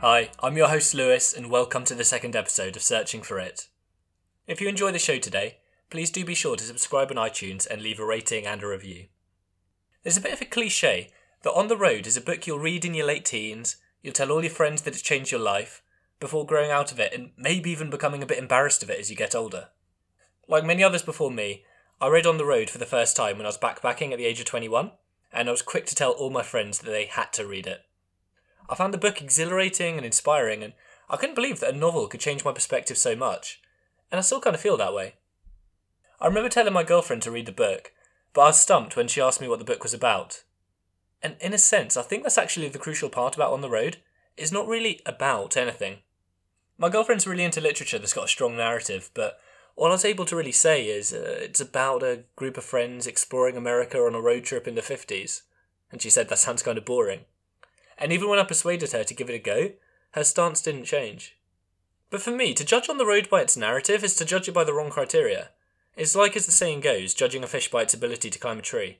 Hi, I'm your host Lewis, and welcome to the second episode of Searching for It. If you enjoy the show today, please do be sure to subscribe on iTunes and leave a rating and a review. There's a bit of a cliche that On the Road is a book you'll read in your late teens, you'll tell all your friends that it's changed your life, before growing out of it and maybe even becoming a bit embarrassed of it as you get older. Like many others before me, I read On the Road for the first time when I was backpacking at the age of 21, and I was quick to tell all my friends that they had to read it. I found the book exhilarating and inspiring, and I couldn't believe that a novel could change my perspective so much, and I still kind of feel that way. I remember telling my girlfriend to read the book, but I was stumped when she asked me what the book was about. And in a sense, I think that's actually the crucial part about On the Road. It's not really about anything. My girlfriend's really into literature that's got a strong narrative, but all I was able to really say is it's about a group of friends exploring America on a road trip in the 50s. And she said that sounds kind of boring. And even when I persuaded her to give it a go, her stance didn't change. But for me, to judge On the Road by its narrative is to judge it by the wrong criteria. It's like, as the saying goes, judging a fish by its ability to climb a tree.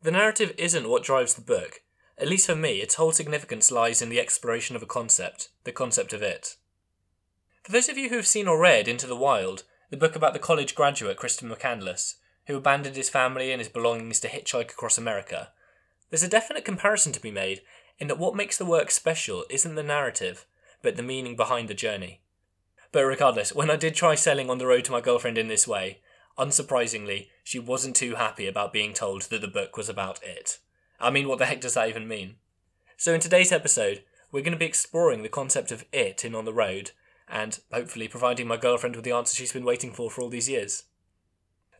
The narrative isn't what drives the book. At least for me, its whole significance lies in the exploration of a concept, the concept of it. For those of you who have seen or read Into the Wild, the book about the college graduate Christopher McCandless, who abandoned his family and his belongings to hitchhike across America, there's a definite comparison to be made in that what makes the work special isn't the narrative, but the meaning behind the journey. But regardless, when I did try selling On the Road to my girlfriend in this way, unsurprisingly, she wasn't too happy about being told that the book was about it. I mean, what the heck does that even mean? So in today's episode, we're going to be exploring the concept of it in On the Road, and hopefully providing my girlfriend with the answer she's been waiting for all these years.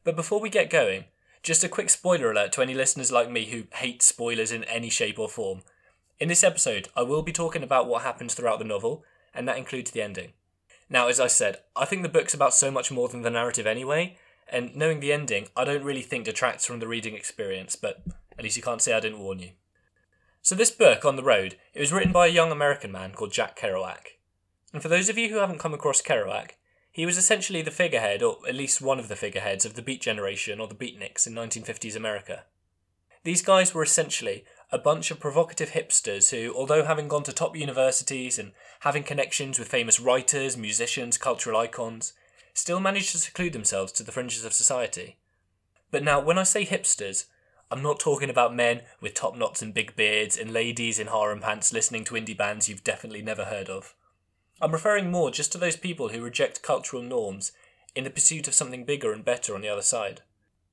But before we get going, just a quick spoiler alert to any listeners like me who hate spoilers in any shape or form. In this episode, I will be talking about what happens throughout the novel, and that includes the ending. Now, as I said, I think the book's about so much more than the narrative anyway, and knowing the ending, I don't really think detracts from the reading experience, but at least you can't say I didn't warn you. So this book, On the Road, it was written by a young American man called Jack Kerouac. And for those of you who haven't come across Kerouac, he was essentially the figurehead, or at least one of the figureheads, of the Beat Generation, or the Beatniks, in 1950s America. These guys were essentially a bunch of provocative hipsters who, although having gone to top universities and having connections with famous writers, musicians, cultural icons, still managed to seclude themselves to the fringes of society. But now, when I say hipsters, I'm not talking about men with top knots and big beards and ladies in harem pants listening to indie bands you've definitely never heard of. I'm referring more just to those people who reject cultural norms in the pursuit of something bigger and better on the other side.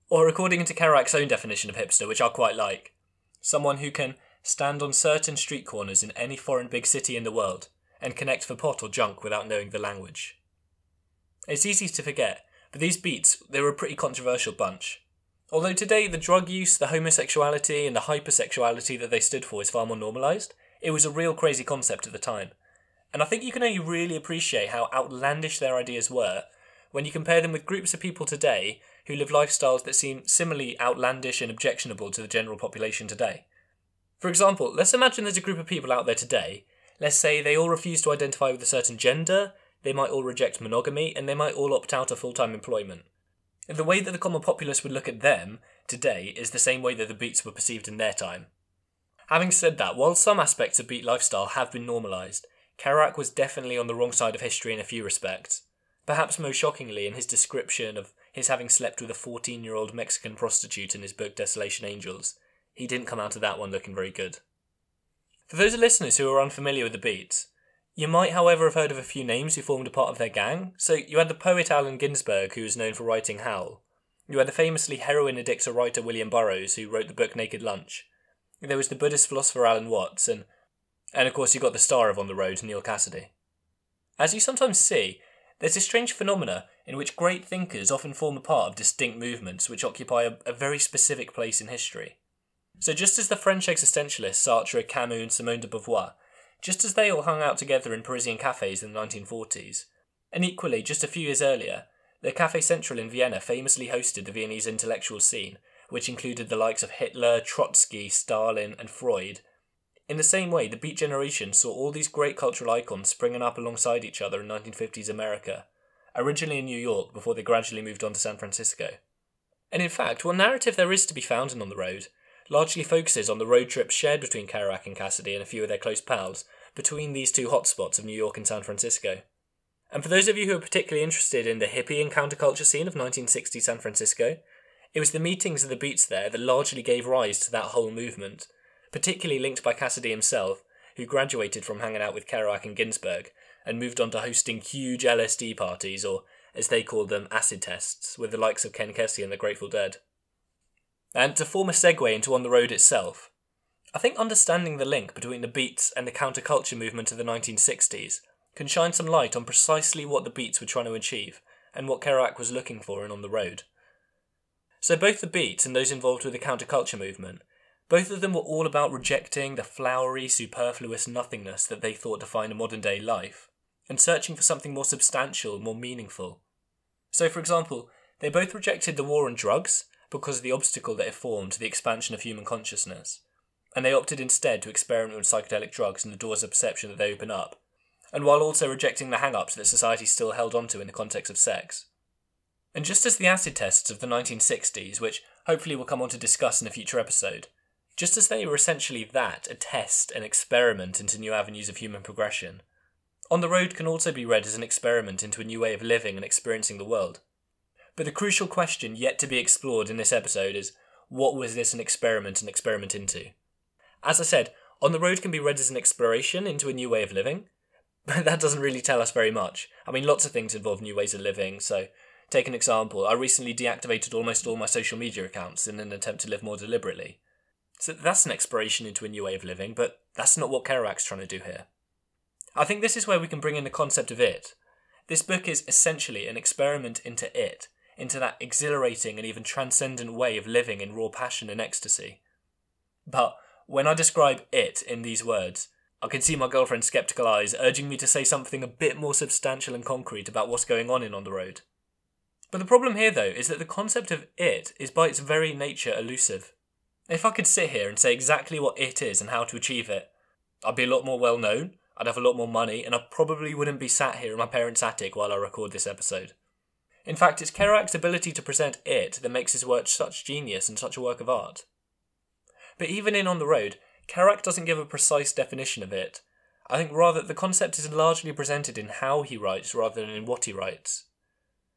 Or according to Kerouac's own definition of hipster, which I quite like, someone who can stand on certain street corners in any foreign big city in the world and connect for pot or junk without knowing the language. It's easy to forget, but these Beats, they were a pretty controversial bunch. Although today the drug use, the homosexuality and the hypersexuality that they stood for is far more normalised, it was a real crazy concept at the time. And I think you can only really appreciate how outlandish their ideas were when you compare them with groups of people today who live lifestyles that seem similarly outlandish and objectionable to the general population today. For example, let's imagine there's a group of people out there today, let's say they all refuse to identify with a certain gender, they might all reject monogamy, and they might all opt out of full-time employment. The way that the common populace would look at them today is the same way that the Beats were perceived in their time. Having said that, while some aspects of Beat lifestyle have been normalised, Kerouac was definitely on the wrong side of history in a few respects. Perhaps most shockingly in his description of his having slept with a 14-year-old Mexican prostitute in his book Desolation Angels. He didn't come out of that one looking very good. For those listeners who are unfamiliar with the Beats, you might however have heard of a few names who formed a part of their gang. So you had the poet Allen Ginsberg, who was known for writing Howl. You had the famously heroin-addicted writer William Burroughs, who wrote the book Naked Lunch. There was the Buddhist philosopher Alan Watts, and of course you got the star of On the Road, Neal Cassady. As you sometimes see, there's this strange phenomena in which great thinkers often form a part of distinct movements which occupy a very specific place in history. So just as the French existentialists Sartre, Camus and Simone de Beauvoir, just as they all hung out together in Parisian cafes in the 1940s, and equally just a few years earlier, the Café Central in Vienna famously hosted the Viennese intellectual scene, which included the likes of Hitler, Trotsky, Stalin and Freud. In the same way, the Beat Generation saw all these great cultural icons springing up alongside each other in 1950s America, originally in New York before they gradually moved on to San Francisco. And in fact, what narrative there is to be found in On the Road, largely focuses on the road trips shared between Kerouac and Cassady and a few of their close pals between these two hotspots of New York and San Francisco. And for those of you who are particularly interested in the hippie and counterculture scene of 1960 San Francisco, it was the meetings of the Beats there that largely gave rise to that whole movement, particularly linked by Cassady himself, who graduated from hanging out with Kerouac and Ginsberg and moved on to hosting huge LSD parties, or as they called them, acid tests, with the likes of Ken Kesey and the Grateful Dead. And to form a segue into On the Road itself, I think understanding the link between the Beats and the counterculture movement of the 1960s can shine some light on precisely what the Beats were trying to achieve and what Kerouac was looking for in On the Road. So both the Beats and those involved with the counterculture movement, both of them were all about rejecting the flowery, superfluous nothingness that they thought defined a modern-day life, and searching for something more substantial, more meaningful. So, for example, they both rejected the war on drugs because of the obstacle that it formed to the expansion of human consciousness, and they opted instead to experiment with psychedelic drugs and the doors of perception that they open up, and while also rejecting the hang-ups that society still held onto in the context of sex. And just as the acid tests of the 1960s, which hopefully we'll come on to discuss in a future episode, just as they were essentially that, a test, an experiment into new avenues of human progression, On the Road can also be read as an experiment into a new way of living and experiencing the world. But the crucial question yet to be explored in this episode is, what was this an experiment into? As I said, On the Road can be read as an exploration into a new way of living, but that doesn't really tell us very much. I mean, lots of things involve new ways of living, so take an example. I recently deactivated almost all my social media accounts in an attempt to live more deliberately. So that's an exploration into a new way of living, but that's not what Kerouac's trying to do here. I think this is where we can bring in the concept of it. This book is essentially an experiment into it, into that exhilarating and even transcendent way of living in raw passion and ecstasy. But when I describe it in these words, I can see my girlfriend's sceptical eyes urging me to say something a bit more substantial and concrete about what's going on in On the Road. But the problem here, though, is that the concept of it is by its very nature elusive. If I could sit here and say exactly what it is and how to achieve it, I'd be a lot more well-known, I'd have a lot more money, and I probably wouldn't be sat here in my parents' attic while I record this episode. In fact, it's Kerouac's ability to present it that makes his work such genius and such a work of art. But even in On the Road, Kerouac doesn't give a precise definition of it. I think rather the concept is largely presented in how he writes rather than in what he writes.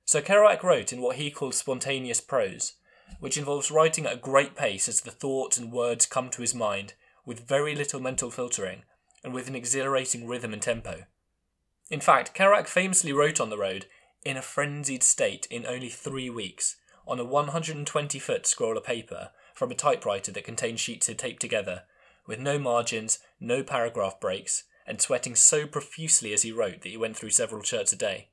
So Kerouac wrote in what he called spontaneous prose, which involves writing at a great pace as the thoughts and words come to his mind, with very little mental filtering, and with an exhilarating rhythm and tempo. In fact, Kerouac famously wrote On the Road in a frenzied state in only 3 weeks, on a 120-foot scroll of paper from a typewriter that contained sheets he'd taped together, with no margins, no paragraph breaks, and sweating so profusely as he wrote that he went through several shirts a day.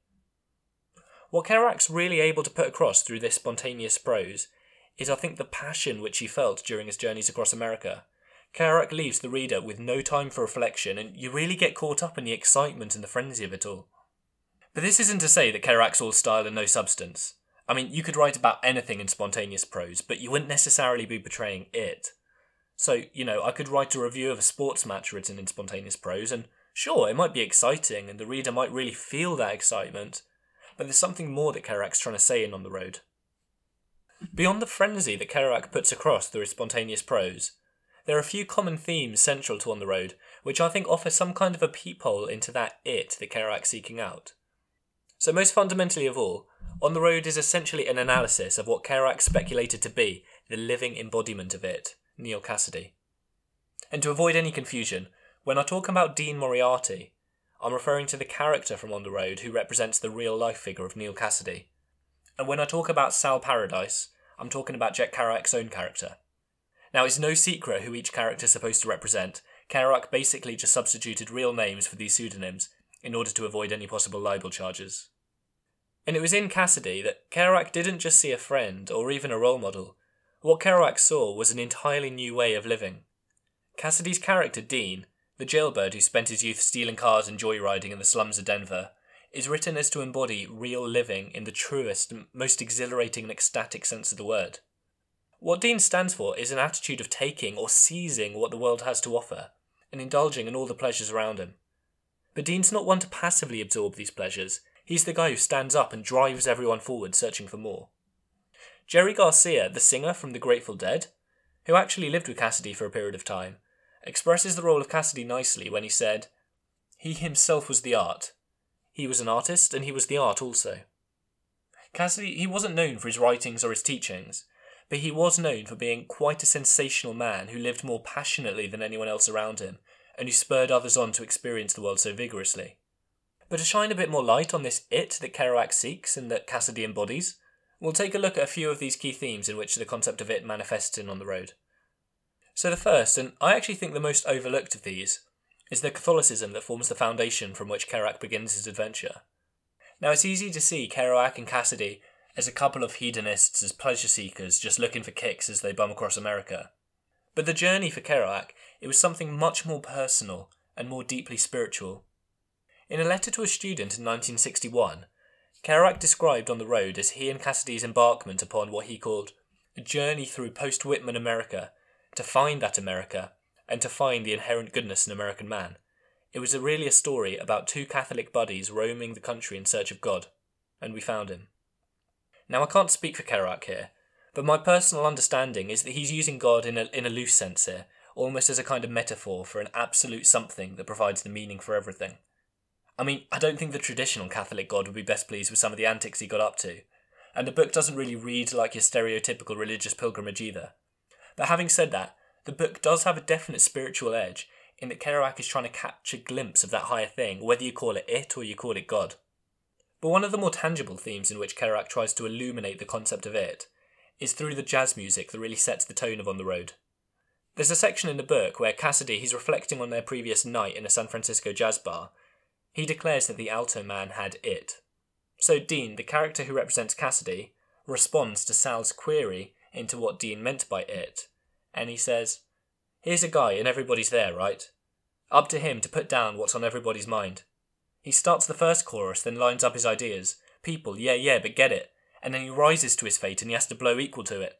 What Kerouac's really able to put across through this spontaneous prose is, I think, the passion which he felt during his journeys across America. Kerouac leaves the reader with no time for reflection, and you really get caught up in the excitement and the frenzy of it all. But this isn't to say that Kerouac's all style and no substance. I mean, you could write about anything in spontaneous prose, but you wouldn't necessarily be portraying it. So, I could write a review of a sports match written in spontaneous prose, and sure, it might be exciting, and the reader might really feel that excitement, but there's something more that Kerouac's trying to say in On the Road. Beyond the frenzy that Kerouac puts across through his spontaneous prose, there are a few common themes central to On the Road, which I think offer some kind of a peephole into that it that Kerouac's seeking out. So most fundamentally of all, On the Road is essentially an analysis of what Kerouac speculated to be the living embodiment of it, Neal Cassady. And to avoid any confusion, when I talk about Dean Moriarty, I'm referring to the character from On the Road who represents the real-life figure of Neal Cassady. And when I talk about Sal Paradise, I'm talking about Jack Kerouac's own character. Now, it's no secret who each character is supposed to represent. Kerouac basically just substituted real names for these pseudonyms in order to avoid any possible libel charges. And it was in Cassady that Kerouac didn't just see a friend or even a role model. What Kerouac saw was an entirely new way of living. Cassady's character, Dean, the jailbird who spent his youth stealing cars and joyriding in the slums of Denver, is written as to embody real living in the truest, most exhilarating and ecstatic sense of the word. What Dean stands for is an attitude of taking or seizing what the world has to offer, and indulging in all the pleasures around him. But Dean's not one to passively absorb these pleasures. He's the guy who stands up and drives everyone forward, searching for more. Jerry Garcia, the singer from the Grateful Dead, who actually lived with Cassady for a period of time, expresses the role of Cassady nicely when he said, "He himself was the art. He was an artist, and he was the art also." Cassady, he wasn't known for his writings or his teachings, but he was known for being quite a sensational man who lived more passionately than anyone else around him, and who spurred others on to experience the world so vigorously. But to shine a bit more light on this it that Kerouac seeks and that Cassady embodies, we'll take a look at a few of these key themes in which the concept of it manifests in On the Road. So the first, and I actually think the most overlooked of these, is the Catholicism that forms the foundation from which Kerouac begins his adventure. Now it's easy to see Kerouac and Cassady as a couple of hedonists, as pleasure seekers, just looking for kicks as they bum across America. But the journey for Kerouac, it was something much more personal and more deeply spiritual. In a letter to a student in 1961, Kerouac described On the Road as he and Cassady's embarkment upon what he called a journey through post-Whitman America to find that America and to find the inherent goodness in American man. It was really a story about two Catholic buddies roaming the country in search of God, and we found him. Now, I can't speak for Kerouac here, but my personal understanding is that he's using God in a loose sense here, almost as a kind of metaphor for an absolute something that provides the meaning for everything. I mean, I don't think the traditional Catholic God would be best pleased with some of the antics he got up to, and the book doesn't really read like your stereotypical religious pilgrimage either. But having said that, the book does have a definite spiritual edge in that Kerouac is trying to catch a glimpse of that higher thing, whether you call it it or you call it God. But one of the more tangible themes in which Kerouac tries to illuminate the concept of it is through the jazz music that really sets the tone of On the Road. There's a section in the book where Cassady, he's reflecting on their previous night in a San Francisco jazz bar. He declares that the alto man had it. So Dean, the character who represents Cassady, responds to Sal's query into what Dean meant by it, and he says, "Here's a guy and everybody's there, right? Up to him to put down what's on everybody's mind." He starts the first chorus, then lines up his ideas. People, yeah, yeah, but get it. And then he rises to his fate and he has to blow equal to it.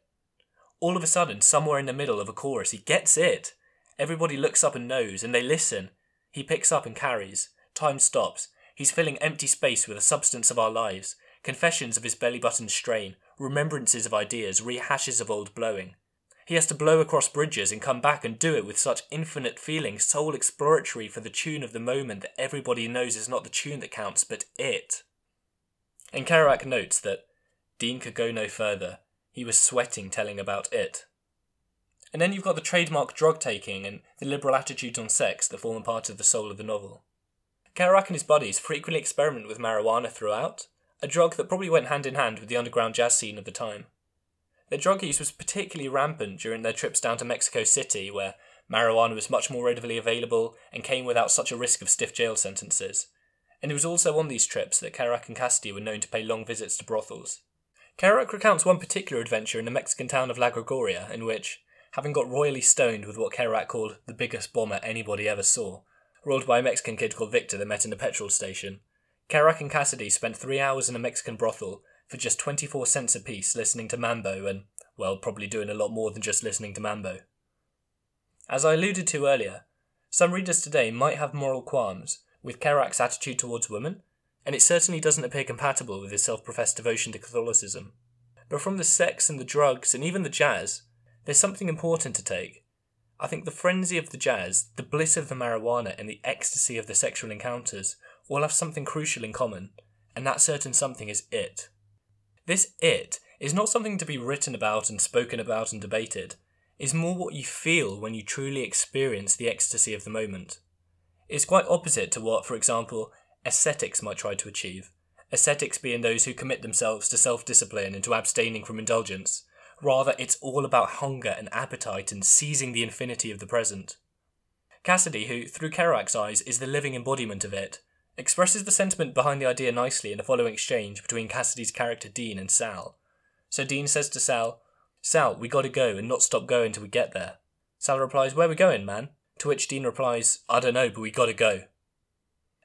All of a sudden, somewhere in the middle of a chorus, he gets it. Everybody looks up and knows, and they listen. He picks up and carries. Time stops. He's filling empty space with the substance of our lives. Confessions of his belly button strain. Remembrances of ideas. Rehashes of old blowing. He has to blow across bridges and come back and do it with such infinite feeling, soul exploratory for the tune of the moment that everybody knows is not the tune that counts, but it. And Kerouac notes that Dean could go no further. He was sweating telling about it. And then you've got the trademark drug-taking and the liberal attitudes on sex that form a part of the soul of the novel. Kerouac and his buddies frequently experiment with marijuana throughout, a drug that probably went hand in hand with the underground jazz scene of the time. Their drug use was particularly rampant during their trips down to Mexico City, where marijuana was much more readily available and came without such a risk of stiff jail sentences. And it was also on these trips that Kerouac and Cassady were known to pay long visits to brothels. Kerouac recounts one particular adventure in the Mexican town of La Gregoria, in which, having got royally stoned with what Kerouac called the biggest bomber anybody ever saw, rolled by a Mexican kid called Victor they met in a petrol station, Kerouac and Cassady spent 3 hours in a Mexican brothel for just 24 cents apiece listening to Mambo and, well, probably doing a lot more than just listening to Mambo. As I alluded to earlier, some readers today might have moral qualms with Kerouac's attitude towards women, and it certainly doesn't appear compatible with his self-professed devotion to Catholicism. But from the sex and the drugs and even the jazz, there's something important to take. I think the frenzy of the jazz, the bliss of the marijuana, and the ecstasy of the sexual encounters all have something crucial in common, and that certain something is it. This it is not something to be written about and spoken about and debated. It's more what you feel when you truly experience the ecstasy of the moment. It's quite opposite to what, for example, ascetics might try to achieve. Ascetics being those who commit themselves to self-discipline and to abstaining from indulgence. Rather, it's all about hunger and appetite and seizing the infinity of the present. Cassady, who, through Kerouac's eyes, is the living embodiment of it, expresses the sentiment behind the idea nicely in the following exchange between Cassady's character Dean and Sal. So Dean says to Sal, "Sal, we gotta go and not stop going till we get there." Sal replies, "Where we going, man?" To which Dean replies, "I don't know, but we gotta go."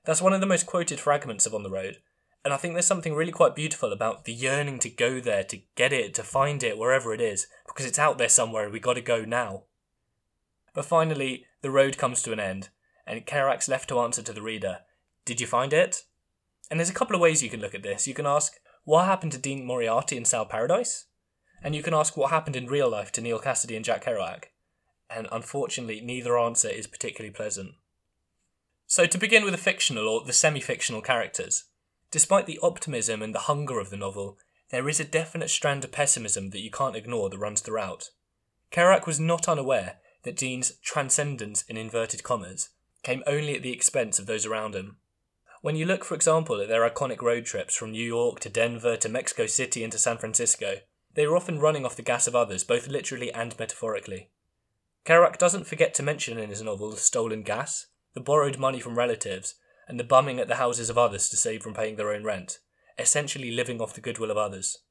That's one of the most quoted fragments of On the Road, and I think there's something really quite beautiful about the yearning to go there, to get it, to find it, wherever it is, because it's out there somewhere and we gotta go now. But finally, the road comes to an end, and Kerouac's left to answer to the reader, "Did you find it?" And there's a couple of ways you can look at this. You can ask, what happened to Dean Moriarty and Sal Paradise? And you can ask what happened in real life to Neal Cassady and Jack Kerouac. And unfortunately, neither answer is particularly pleasant. So to begin with the fictional or the semi-fictional characters. Despite the optimism and the hunger of the novel, there is a definite strand of pessimism that you can't ignore that runs throughout. Kerouac was not unaware that Dean's transcendence in inverted commas came only at the expense of those around him. When you look, for example, at their iconic road trips from New York to Denver to Mexico City and to San Francisco, they were often running off the gas of others, both literally and metaphorically. Kerouac doesn't forget to mention in his novel the stolen gas, the borrowed money from relatives, and the bumming at the houses of others to save from paying their own rent, essentially living off the goodwill of others.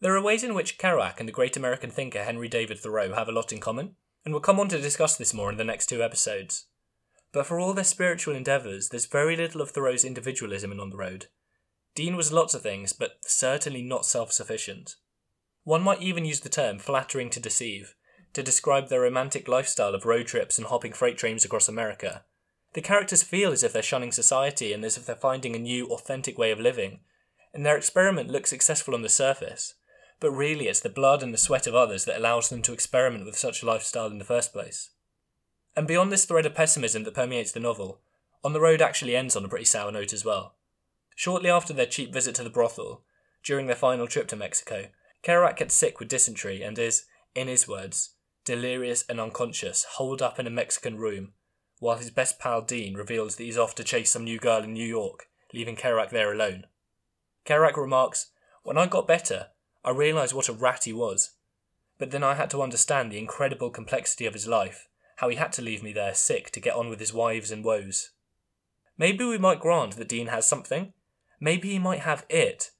There are ways in which Kerouac and the great American thinker Henry David Thoreau have a lot in common, and we'll come on to discuss this more in the next two episodes. But for all their spiritual endeavours, there's very little of Thoreau's individualism in On the Road. Dean was lots of things, but certainly not self-sufficient. One might even use the term flattering to deceive, to describe their romantic lifestyle of road trips and hopping freight trains across America. The characters feel as if they're shunning society and as if they're finding a new, authentic way of living, and their experiment looks successful on the surface. But really it's the blood and the sweat of others that allows them to experiment with such a lifestyle in the first place. And beyond this thread of pessimism that permeates the novel, On the Road actually ends on a pretty sour note as well. Shortly after their cheap visit to the brothel, during their final trip to Mexico, Kerouac gets sick with dysentery and is, in his words, delirious and unconscious, holed up in a Mexican room, while his best pal Dean reveals that he's off to chase some new girl in New York, leaving Kerouac there alone. Kerouac remarks, "When I got better, I realised what a rat he was. But then I had to understand the incredible complexity of his life, how he had to leave me there sick to get on with his wives and woes." Maybe we might grant that Dean has something. Maybe he might have it.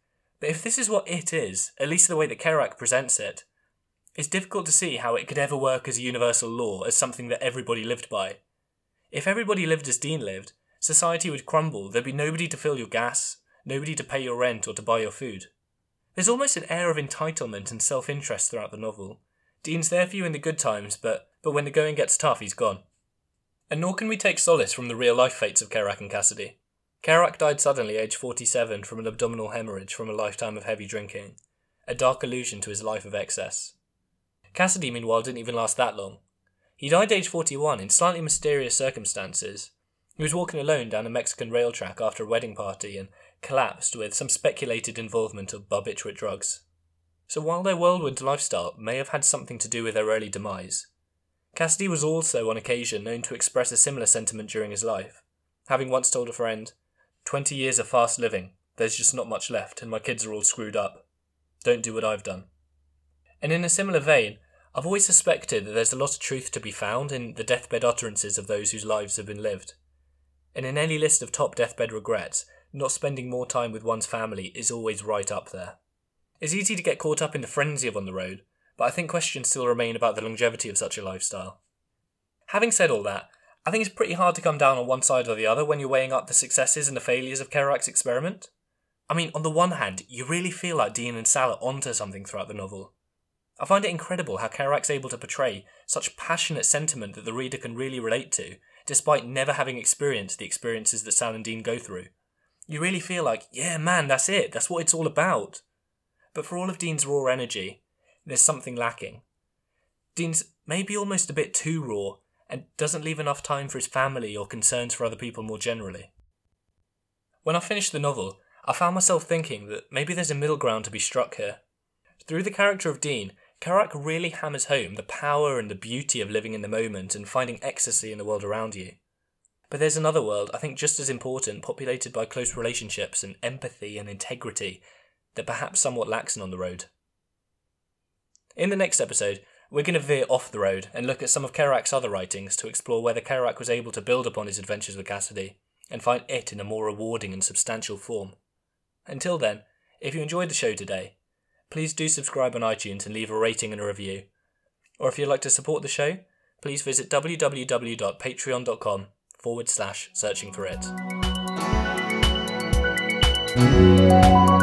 But if this is what it is, at least the way that Kerouac presents it, it's difficult to see how it could ever work as a universal law, as something that everybody lived by. If everybody lived as Dean lived, society would crumble, there'd be nobody to fill your gas, nobody to pay your rent or to buy your food. There's almost an air of entitlement and self-interest throughout the novel. Dean's there for you in the good times, but when the going gets tough, he's gone. And nor can we take solace from the real-life fates of Kerouac and Cassady. Kerouac died suddenly, aged 47, from an abdominal hemorrhage from a lifetime of heavy drinking, a dark allusion to his life of excess. Cassady, meanwhile, didn't even last that long. He died aged 41 in slightly mysterious circumstances. He was walking alone down a Mexican rail track after a wedding party and collapsed with some speculated involvement of barbiturate drugs. So while their whirlwind lifestyle may have had something to do with their early demise, Cassady was also on occasion known to express a similar sentiment during his life, having once told a friend, "20 years of fast living, there's just not much left and my kids are all screwed up. Don't do what I've done." And in a similar vein, I've always suspected that there's a lot of truth to be found in the deathbed utterances of those whose lives have been lived. And in any list of top deathbed regrets, not spending more time with one's family is always right up there. It's easy to get caught up in the frenzy of On the Road, but I think questions still remain about the longevity of such a lifestyle. Having said all that, I think it's pretty hard to come down on one side or the other when you're weighing up the successes and the failures of Kerouac's experiment. I mean, on the one hand, you really feel like Dean and Sal are onto something throughout the novel. I find it incredible how Kerouac's able to portray such passionate sentiment that the reader can really relate to, despite never having experienced the experiences that Sal and Dean go through. You really feel like, yeah man, that's it, that's what it's all about. But for all of Dean's raw energy, there's something lacking. Dean's maybe almost a bit too raw, and doesn't leave enough time for his family or concerns for other people more generally. When I finished the novel, I found myself thinking that maybe there's a middle ground to be struck here. Through the character of Dean, Kerouac really hammers home the power and the beauty of living in the moment and finding ecstasy in the world around you. But there's another world, I think just as important, populated by close relationships and empathy and integrity, that perhaps somewhat lacks in On the Road. In the next episode, we're going to veer off the road and look at some of Kerouac's other writings to explore whether Kerouac was able to build upon his adventures with Cassady and find it in a more rewarding and substantial form. Until then, if you enjoyed the show today, please do subscribe on iTunes and leave a rating and a review. Or if you'd like to support the show, please visit www.patreon.com/searchingforit.